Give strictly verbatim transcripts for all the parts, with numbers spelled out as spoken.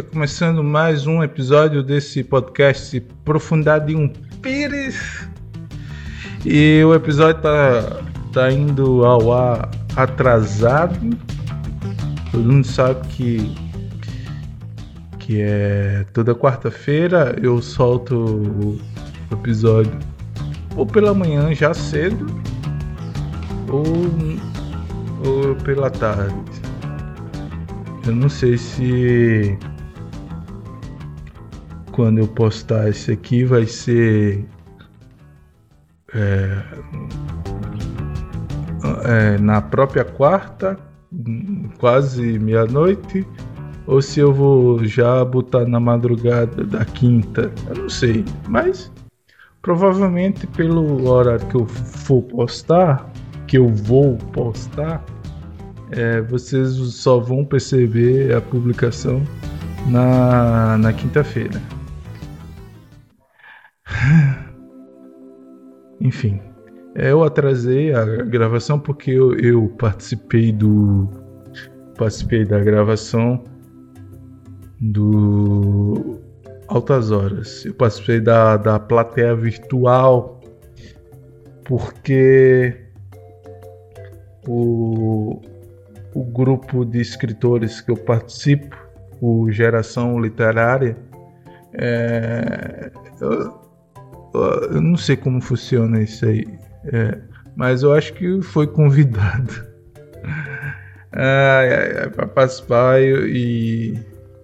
Está começando mais um episódio desse podcast Profundidade em um Pires. E o episódio está tá indo ao ar atrasado. Todo mundo sabe que, que é toda quarta-feira eu solto o episódio ou pela manhã já cedo ou, ou pela tarde. Eu não sei se quando eu postar esse aqui vai ser é, é, na própria quarta, quase meia-noite, ou se eu vou já botar na madrugada da quinta. Eu não sei, mas provavelmente pelo horário que eu for postar, que eu vou postar, é, vocês só vão perceber a publicação na, na quinta-feira. Enfim, eu atrasei a gravação porque eu, eu participei do participei da gravação do Altas Horas. Eu participei da, da plateia virtual porque o O grupo de escritores que eu participo, o Geração Literária, é, eu, eu não sei como funciona isso aí, é, mas eu acho que foi convidado é, é, para participar e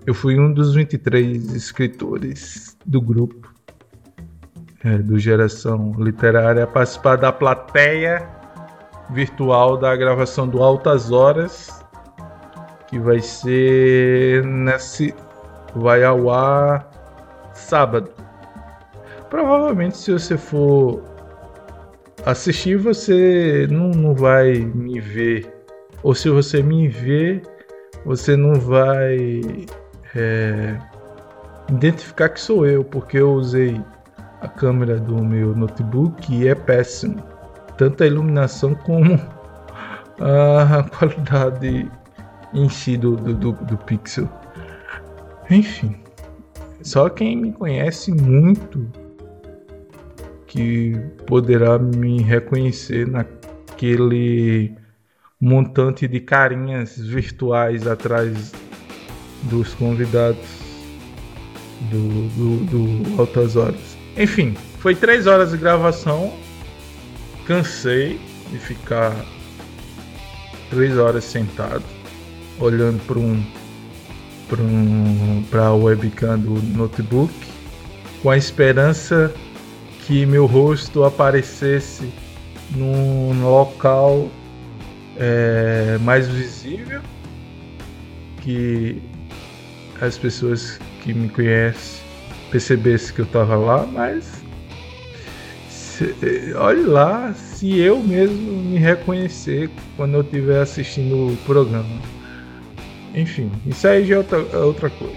eu fui um dos vinte e três escritores do grupo, é, do Geração Literária, a participar da plateia virtual da gravação do Altas Horas, que vai ser nesse vai ao ar sábado. Provavelmente, se você for assistir, você não, não vai me ver, ou se você me ver, você não vai é, identificar que sou eu, porque eu usei a câmera do meu notebook e é péssimo, tanto a iluminação como a qualidade em si do, do, do pixel. Enfim, só quem me conhece muito que poderá me reconhecer naquele montante de carinhas virtuais atrás dos convidados do, do, do Altas Horas. Enfim, foi três horas de gravação. Cansei de ficar três horas sentado, olhando para um, para um, para a webcam do notebook, com a esperança que meu rosto aparecesse num local é, mais visível, que as pessoas que me conhecem percebessem que eu estava lá, mas... Olha lá, se eu mesmo me reconhecer quando eu estiver assistindo o programa. Enfim, isso aí já é outra, é outra coisa.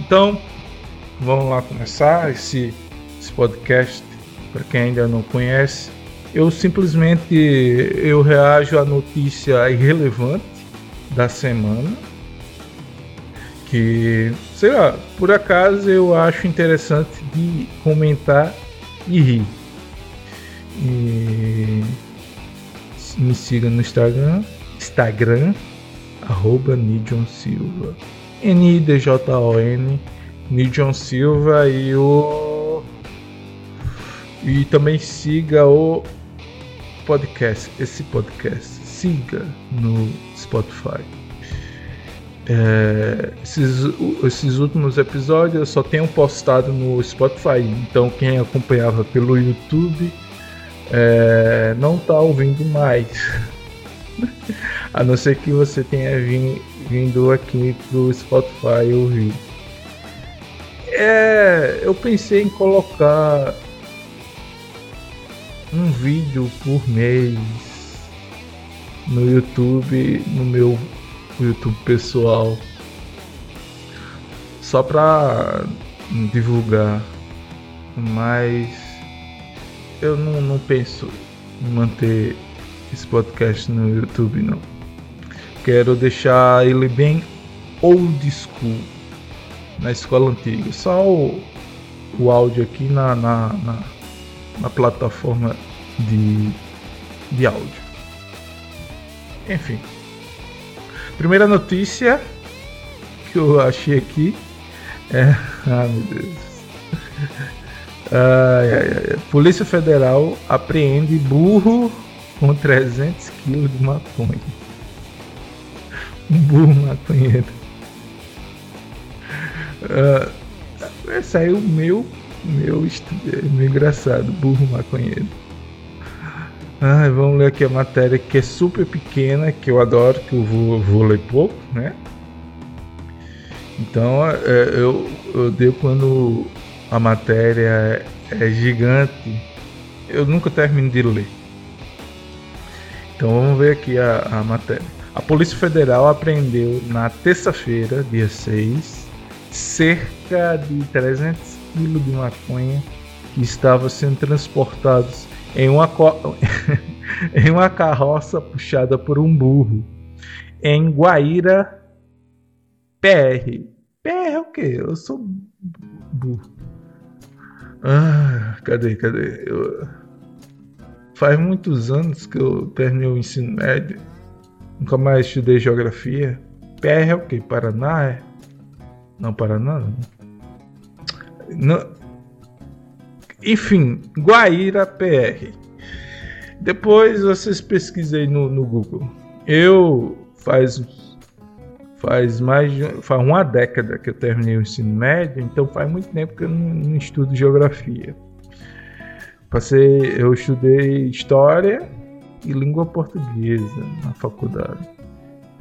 Então, vamos lá começar esse, esse podcast. Para quem ainda não conhece, eu simplesmente eu reajo à notícia irrelevante da semana, que, sei lá, por acaso eu acho interessante de comentar e rir. E me siga no Instagram, Instagram, arroba Nijon Silva, N I D J O N, Nijon Silva, e o e também siga o podcast, esse podcast, siga no Spotify. É, esses, esses últimos episódios eu só tenho postado no Spotify, então quem acompanhava pelo YouTube É, não está ouvindo mais, a não ser que você tenha vim, vindo aqui pro Spotify ouvir. É, eu pensei em colocar um vídeo por mês no YouTube, no meu YouTube pessoal, só para divulgar, mas eu não, não penso em manter esse podcast no YouTube, não. Quero deixar ele bem old school, na escola antiga. Só o, o áudio aqui na, na, na, na plataforma de, de áudio. Enfim. Primeira notícia que eu achei aqui é... Ah, meu Deus. Ah, é, é. Polícia Federal apreende burro com trezentos quilos de maconha. Um burro maconheiro. Ah, saiu meu, meu, meu engraçado, burro maconheiro. Ah, vamos ler aqui a matéria que é super pequena, que eu adoro, que eu vou, vou ler pouco, né? Então, é, eu, eu dei quando a matéria é gigante, eu nunca termino de ler. Então, vamos ver aqui a, a matéria. A Polícia Federal apreendeu na terça-feira, dia seis, cerca de trezentos quilos de maconha que estava sendo transportados em uma, co... em uma carroça puxada por um burro em Guaíra, P R. P R é o quê? Eu sou burro. Ah, cadê, cadê? Eu... Faz muitos anos que eu terminei o ensino médio. Nunca mais estudei geografia. P R é o quê? Paraná? É? Não, Paraná não. não. Enfim, Guaíra, P R. Depois vocês pesquisem no, no Google. Eu faz, faz mais faz uma década que eu terminei o ensino médio, então faz muito tempo que eu não, não estudo geografia. Passei, eu estudei história e língua portuguesa na faculdade.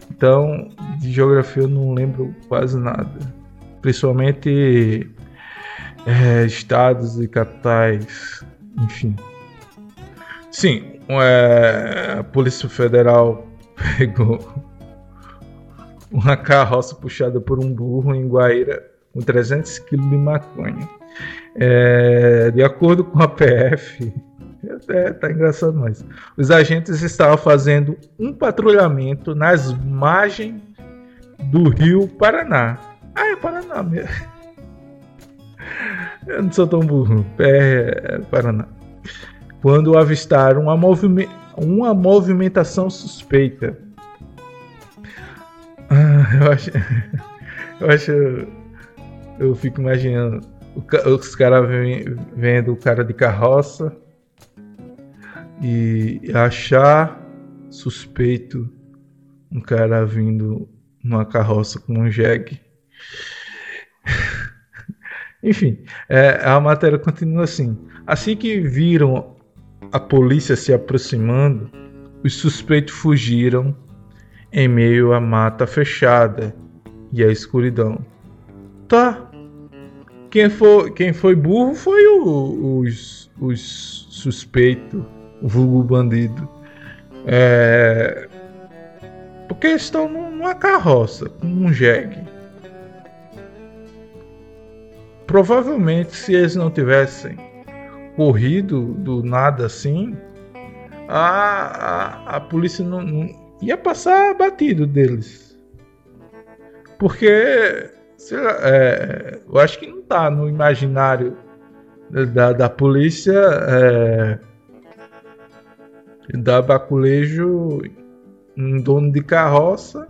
Então, de geografia eu não lembro quase nada. Principalmente... É, estados e capitais, enfim. Sim, é, a Polícia Federal pegou uma carroça puxada por um burro em Guaíra com trezentos quilos de maconha. É, de acordo com a P F, até tá engraçado, mas os agentes estavam fazendo um patrulhamento nas margens do rio Paraná. Ah, é Paraná mesmo. Eu não sou tão burro. É, é, Paraná. Quando avistaram uma, movime... uma movimentação suspeita. Ah, eu acho. Eu acho. Eu fico imaginando os caras vendo o cara de carroça e achar suspeito um cara vindo numa carroça com um jegue. Enfim, é, a matéria continua assim. Assim que viram a polícia se aproximando, os suspeitos fugiram em meio à mata fechada e à escuridão. Tá. Quem foi, quem foi burro foi o, os, os suspeitos, o vulgo bandido. É, porque eles estão numa carroça, com um jegue. Provavelmente, se eles não tivessem corrido do nada assim, a, a, a polícia não, não ia passar batido deles. Porque, sei lá, é, eu acho que não está no imaginário da, da polícia é, dar baculejo um dono de carroça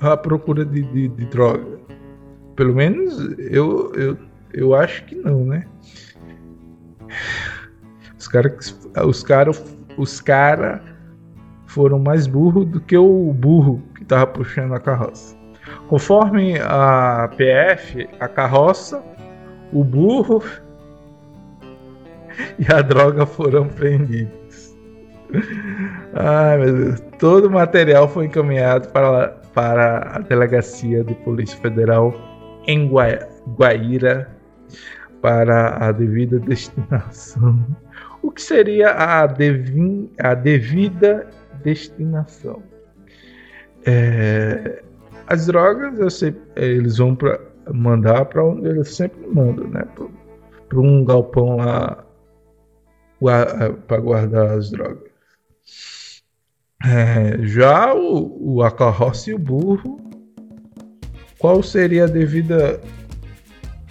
à procura de, de, de droga. Pelo menos eu, eu, eu acho que não, né? Os caras os cara, os cara foram mais burros do que o burro que estava puxando a carroça. Conforme a P F, a carroça, o burro e a droga foram prendidos. Ai, meu Deus. Todo o material foi encaminhado para, para a Delegacia de Polícia Federal em Gua- Guaíra para a devida destinação. O que seria a, devin- a devida destinação? É, as drogas eu sei, eles vão pra, mandar para onde eles sempre mandam, né? Para um galpão lá gua- para guardar as drogas. É, já o, o a carroça e o burro qual seria a devida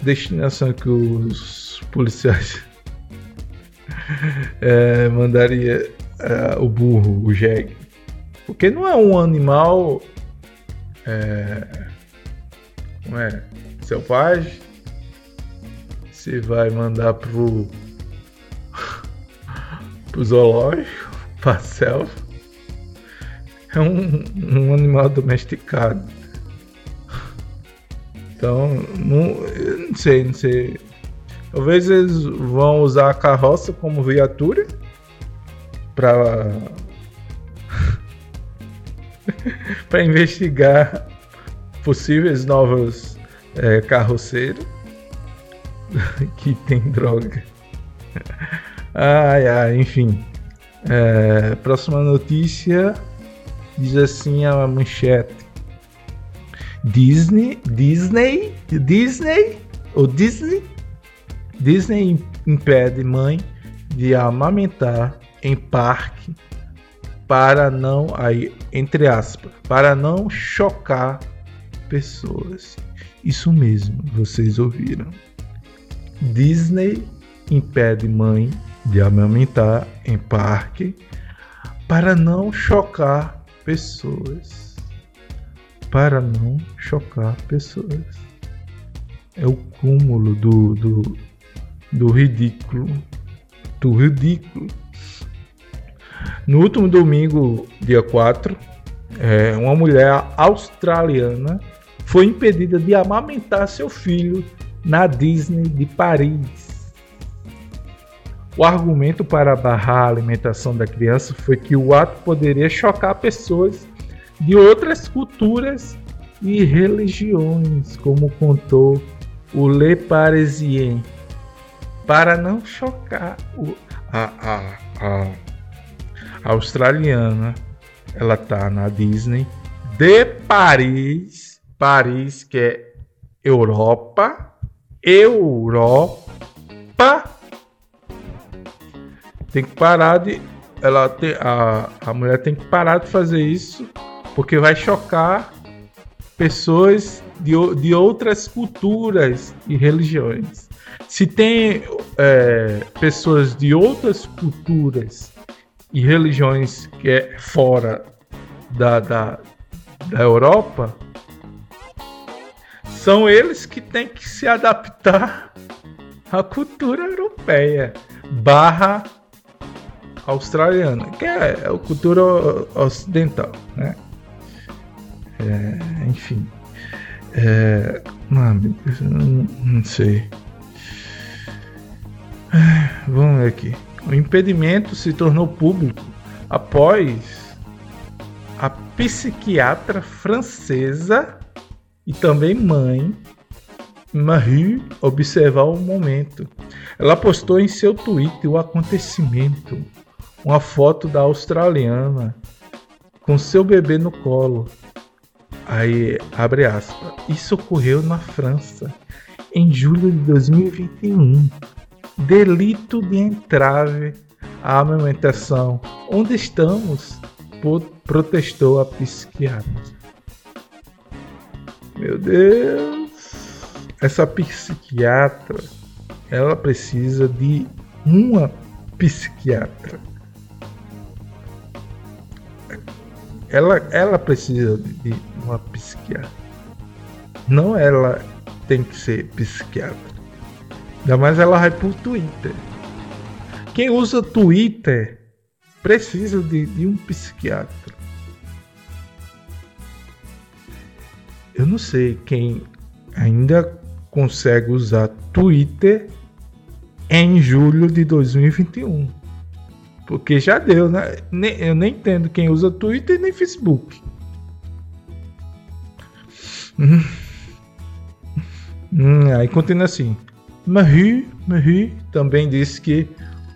destinação que os policiais é, mandaria é, o burro, o jegue? Porque não é um animal é, não é, selvagem. Você vai mandar pro, pro zoológico, pra selva. É um, um animal domesticado. Então, não, eu não sei, não sei. Talvez eles vão usar a carroça como viatura pra, pra investigar possíveis novos é, carroceiros que tem droga. Ai, ai, enfim. É, próxima notícia diz assim a manchete: Disney, Disney, Disney ou Disney, Disney impede mãe de amamentar em parque para não, aí entre aspas, para não chocar pessoas. Isso mesmo, vocês ouviram. Disney impede mãe de amamentar em parque para não chocar pessoas. Para não chocar pessoas. É o cúmulo do, do, do ridículo. Do ridículo. No último domingo, dia quatro, é, uma mulher australiana foi impedida de amamentar seu filho na Disney de Paris. O argumento para barrar a alimentação da criança foi que o ato poderia chocar pessoas de outras culturas e religiões, como contou o Le Parisien. Para não chocar o... a, a, a, a australiana, ela tá na Disney de Paris, Paris que é Europa, Europa. Tem que parar de ela tem, a, a mulher tem que parar de fazer isso, porque vai chocar pessoas de, de outras culturas e religiões. Se tem é, pessoas de outras culturas e religiões que é fora da, da, da Europa, são eles que têm que se adaptar à cultura europeia barra australiana, que é a cultura ocidental, né? É, enfim, é, não, não, não sei. Vamos ver aqui. O impedimento se tornou público após a psiquiatra francesa e também mãe, Marie, observar o momento. Ela postou em seu Twitter o acontecimento, uma foto da australiana com seu bebê no colo. Aí, abre aspas, isso ocorreu na França, em julho de dois mil e vinte e um. Delito de entrave à amamentação. Onde estamos? Protestou a psiquiatra. Meu Deus, essa psiquiatra, ela precisa de uma psiquiatra. Ela, ela precisa de uma psiquiatra. Não, ela tem que ser psiquiatra. Ainda mais ela vai por Twitter. Quem usa Twitter precisa de, de um psiquiatra. Eu não sei quem ainda consegue usar Twitter em julho de dois mil e vinte e um. Porque já deu, né? Eu nem entendo quem usa Twitter nem Facebook. Hum. Hum, aí continua assim. Marie, Marie também disse que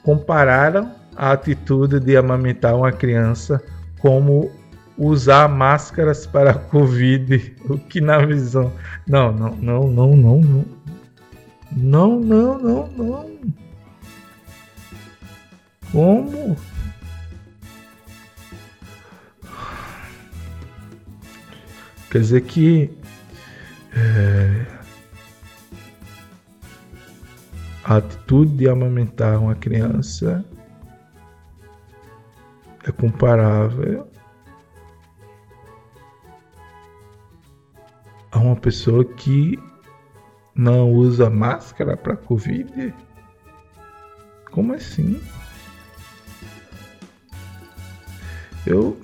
compararam a atitude de amamentar uma criança como usar máscaras para a Covid, o que na visão... Não, não, não, não, não, não. Não, não, não, não. Como? Quer dizer que A atitude de amamentar uma criança é comparável a uma pessoa que não usa máscara para Covid? Como assim? Eu...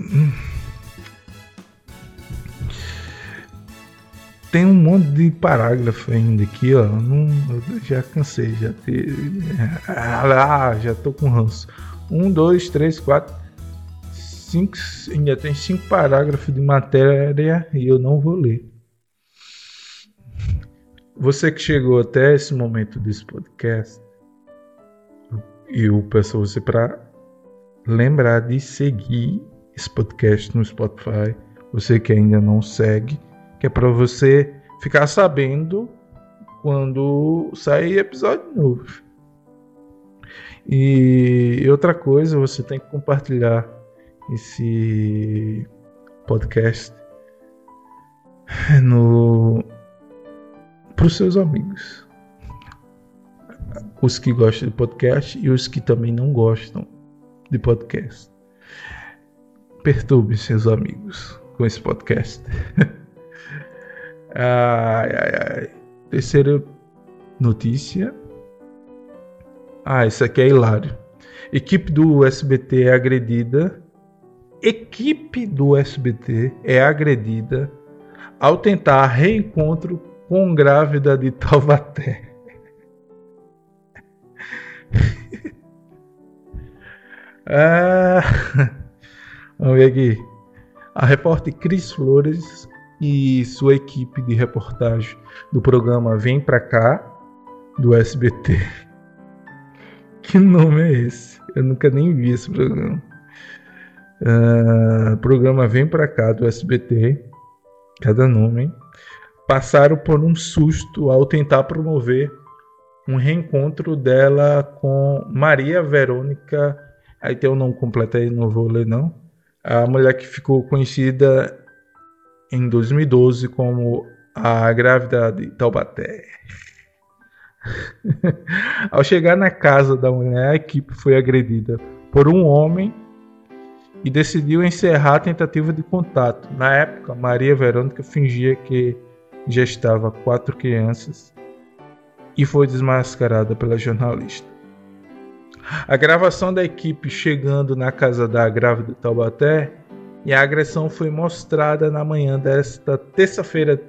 Tem um monte de parágrafo ainda aqui, ó. Não, eu já cansei, já te... ah, já tô com ranço. Um, dois, três, quatro, cinco. Ainda tem cinco parágrafos de matéria e eu não vou ler. Você que chegou até esse momento desse podcast, eu peço a você para lembrar de seguir esse podcast no Spotify. Você que ainda não segue, que é para você ficar sabendo quando sair episódio novo. E outra coisa, você tem que compartilhar esse podcast no para os seus amigos, os que gostam de podcast e os que também não gostam de podcast. Perturbe seus amigos com esse podcast. Ai, ai, ai. Terceira notícia. Ah, isso aqui é hilário. Equipe do S B T é agredida. Equipe do S B T é agredida ao tentar reencontro com grávida de Taubaté. Ah, vamos ver aqui. A repórter Cris Flores e sua equipe de reportagem do programa Vem Pra Cá, do S B T. Que nome é esse? Eu nunca nem vi esse programa. Uh, programa Vem Pra Cá, do S B T. Cada nome, hein? Passaram por um susto ao tentar promover um reencontro dela com Maria Verônica. Aí tem o nome completo aí, não vou ler não. A mulher que ficou conhecida em dois mil e doze como a grávida de Taubaté. Ao chegar na casa da mulher, a equipe foi agredida por um homem e decidiu encerrar a tentativa de contato. Na época, Maria Verônica fingia que gestava quatro crianças e foi desmascarada pela jornalista. A gravação da equipe chegando na casa da grávida de Taubaté e a agressão foi mostrada na manhã desta terça-feira,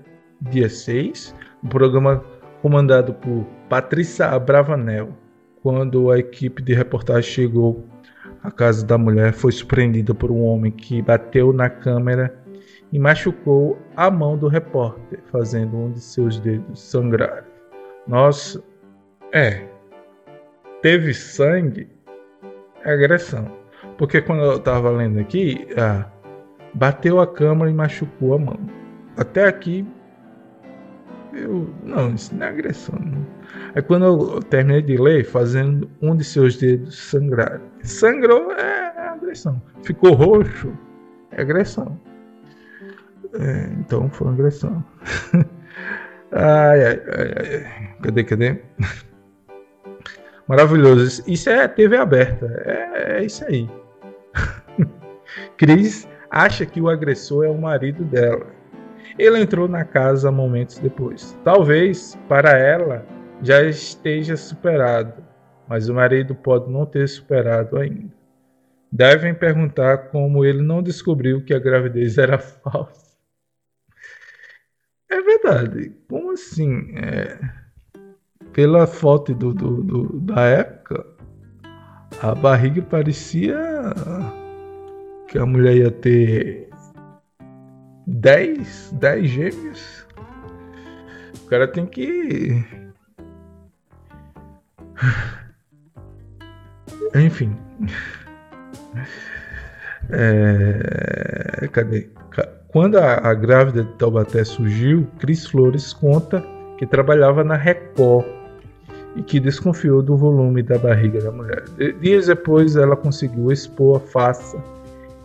dia seis, no programa comandado por Patrícia Abravanel. Quando a equipe de reportagem chegou à casa da mulher, foi surpreendida por um homem que bateu na câmera e machucou a mão do repórter, fazendo um de seus dedos sangrar. Nossa, é, teve sangue, agressão. Porque quando eu estava lendo aqui, ah, bateu a câmera e machucou a mão. Até aqui, eu, não, isso não é agressão. Não. Aí quando eu terminei de ler, fazendo um de seus dedos sangrar. Sangrou é agressão. Ficou roxo é agressão. É, então foi uma agressão. Ai, ai, ai, ai. Cadê, cadê? Maravilhoso. Isso é T V aberta. É, é isso aí. Cris acha que o agressor é o marido dela. Ele entrou na casa momentos depois. Talvez, para ela, já esteja superado. Mas o marido pode não ter superado ainda. Devem perguntar como ele não descobriu que a gravidez era falsa. É verdade. Como assim? É... Pela foto do, do, do, da época, a barriga parecia que a mulher ia ter dez gêmeos. O cara tem que... Enfim. É... Cadê? Quando a, a grávida de Taubaté surgiu, Cris Flores conta que trabalhava na Record e que desconfiou do volume da barriga da mulher. Dias depois, ela conseguiu expor a farsa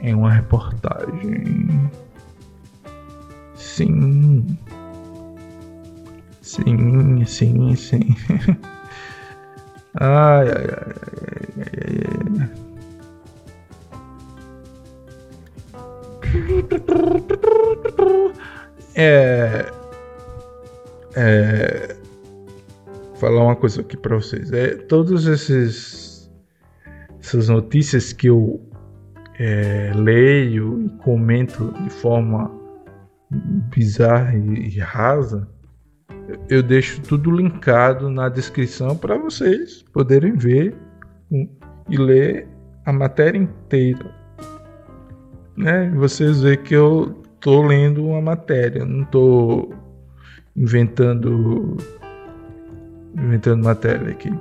em uma reportagem. Sim. Sim, sim, sim. Ai, ai, ai, ai, ai, ai. É, é, vou falar uma coisa aqui pra vocês. É, todos esses, essas notícias que eu é, leio e comento de forma bizarra e, e rasa, eu deixo tudo linkado na descrição para vocês poderem ver e ler a matéria inteira, né? Vocês veem que eu tô lendo uma matéria, não tô inventando inventando matéria aqui.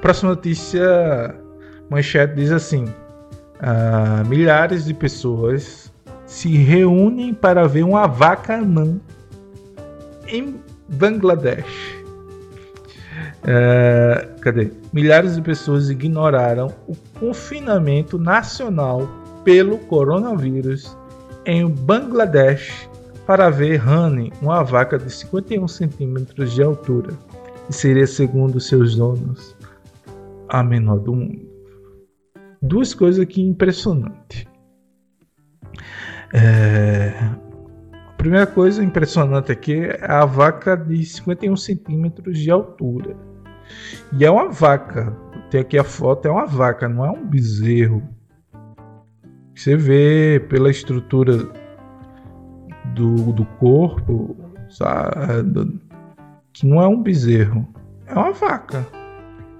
Próxima notícia, manchete diz assim: ah, milhares de pessoas se reúnem para ver uma vaca anã em Bangladesh. É, cadê? Milhares de pessoas ignoraram o confinamento nacional pelo coronavírus em Bangladesh para ver Rani, uma vaca de cinquenta e um centímetros de altura, e seria, segundo seus donos, a menor do mundo. Duas coisas aqui impressionantes. É... A primeira coisa impressionante aqui é a vaca de cinquenta e um centímetros de altura. E é uma vaca. Tem aqui a foto, é uma vaca, não é um bezerro. Você vê pela estrutura do, do corpo, sabe, que não é um bezerro. É uma vaca.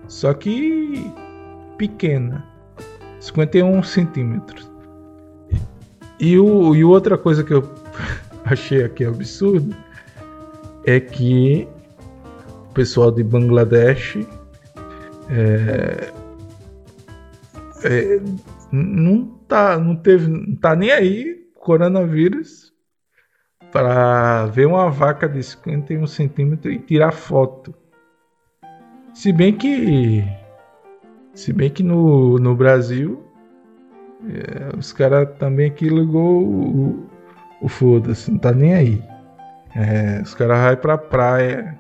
Só que pequena. cinquenta e um centímetros. E, o, e outra coisa que eu achei aqui absurdo é que o pessoal de Bangladesh é, é, não tá, não teve, não tá nem aí coronavírus para ver uma vaca de cinquenta e um centímetros e tirar foto. Se bem que, se bem que no, no Brasil é, os caras também aqui ligou o, o foda-se, não tá nem aí. É, os caras vão pra praia.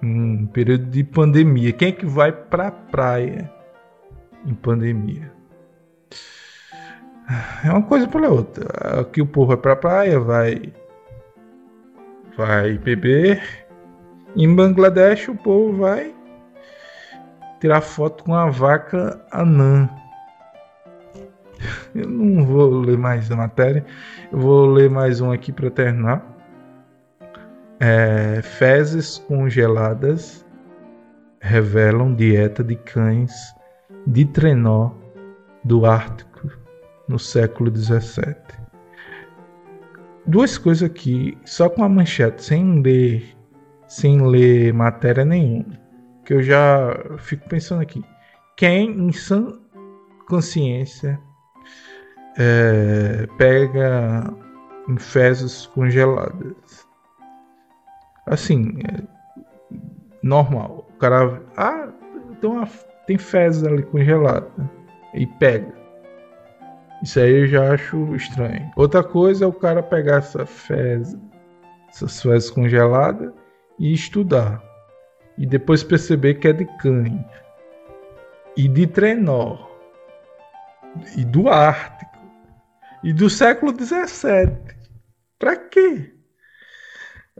Hum, período de pandemia. Quem é que vai pra praia em pandemia? É uma coisa pela outra. Aqui o povo vai pra praia, vai... vai beber. Em Bangladesh o povo vai tirar foto com a vaca anã. Eu não vou ler mais a matéria. Eu vou ler mais um aqui para terminar. É, fezes congeladas revelam dieta de cães de trenó do Ártico no século dezessete. Duas coisas aqui, só com a manchete, sem ler, sem ler matéria nenhuma, que eu já fico pensando aqui. Quem em sã consciência É, pega em fezes congeladas? Assim, é normal. O cara, ah, tem, uma, tem fezes ali congelada e pega. Isso aí eu já acho estranho. Outra coisa é o cara pegar essa fezes, essas fezes congeladas e estudar, e depois perceber que é de cães e de trenó e do Ártico e do século dezessete. Pra quê?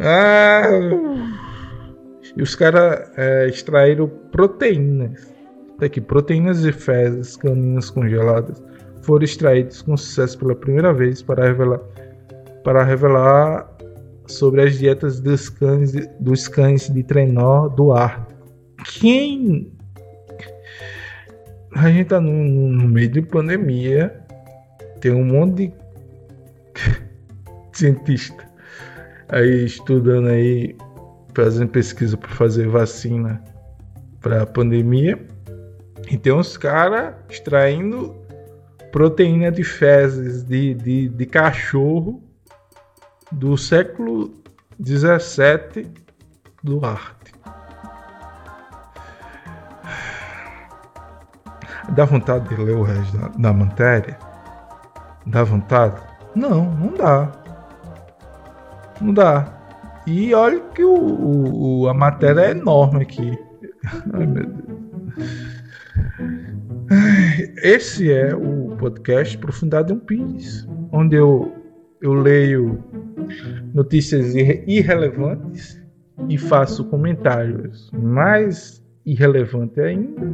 Ah, e os caras é, extraíram proteínas. Até que proteínas de fezes caninas congeladas foram extraídas com sucesso pela primeira vez para revelar, para revelar sobre as dietas dos cães, dos cães de trenó do Ártico. Quem? A gente tá no, no meio de pandemia. Tem um monte de cientista aí estudando aí, fazendo pesquisa para fazer vacina para a pandemia. E tem uns caras extraindo proteína de fezes de, de, de cachorro do século dezessete do Ártico. Dá vontade de ler o resto da, da matéria? Dá vontade? Não, não dá. Não dá. E olha que o, o, a matéria é enorme aqui. Ai, meu Deus. Esse é o podcast Profundidade em um Pires, onde eu, eu leio notícias irre- irrelevantes e faço comentários mais irrelevantes ainda,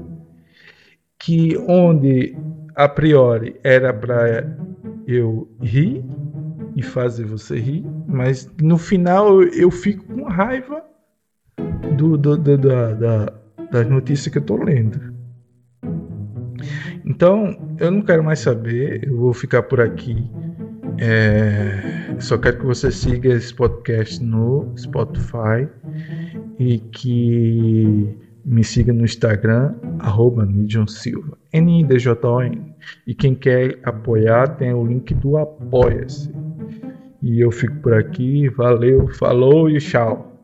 que onde a priori era para eu rir e fazer você rir, mas no final eu, eu fico com raiva do, do, do, da, da, das notícias que eu estou lendo. Então eu não quero mais saber, eu vou ficar por aqui. É, só quero que você siga esse podcast no Spotify e que me siga no Instagram, arroba Nijon Silva, N I D J O N. E quem quer apoiar tem o link do Apoia-se. E eu fico por aqui, valeu, falou e tchau.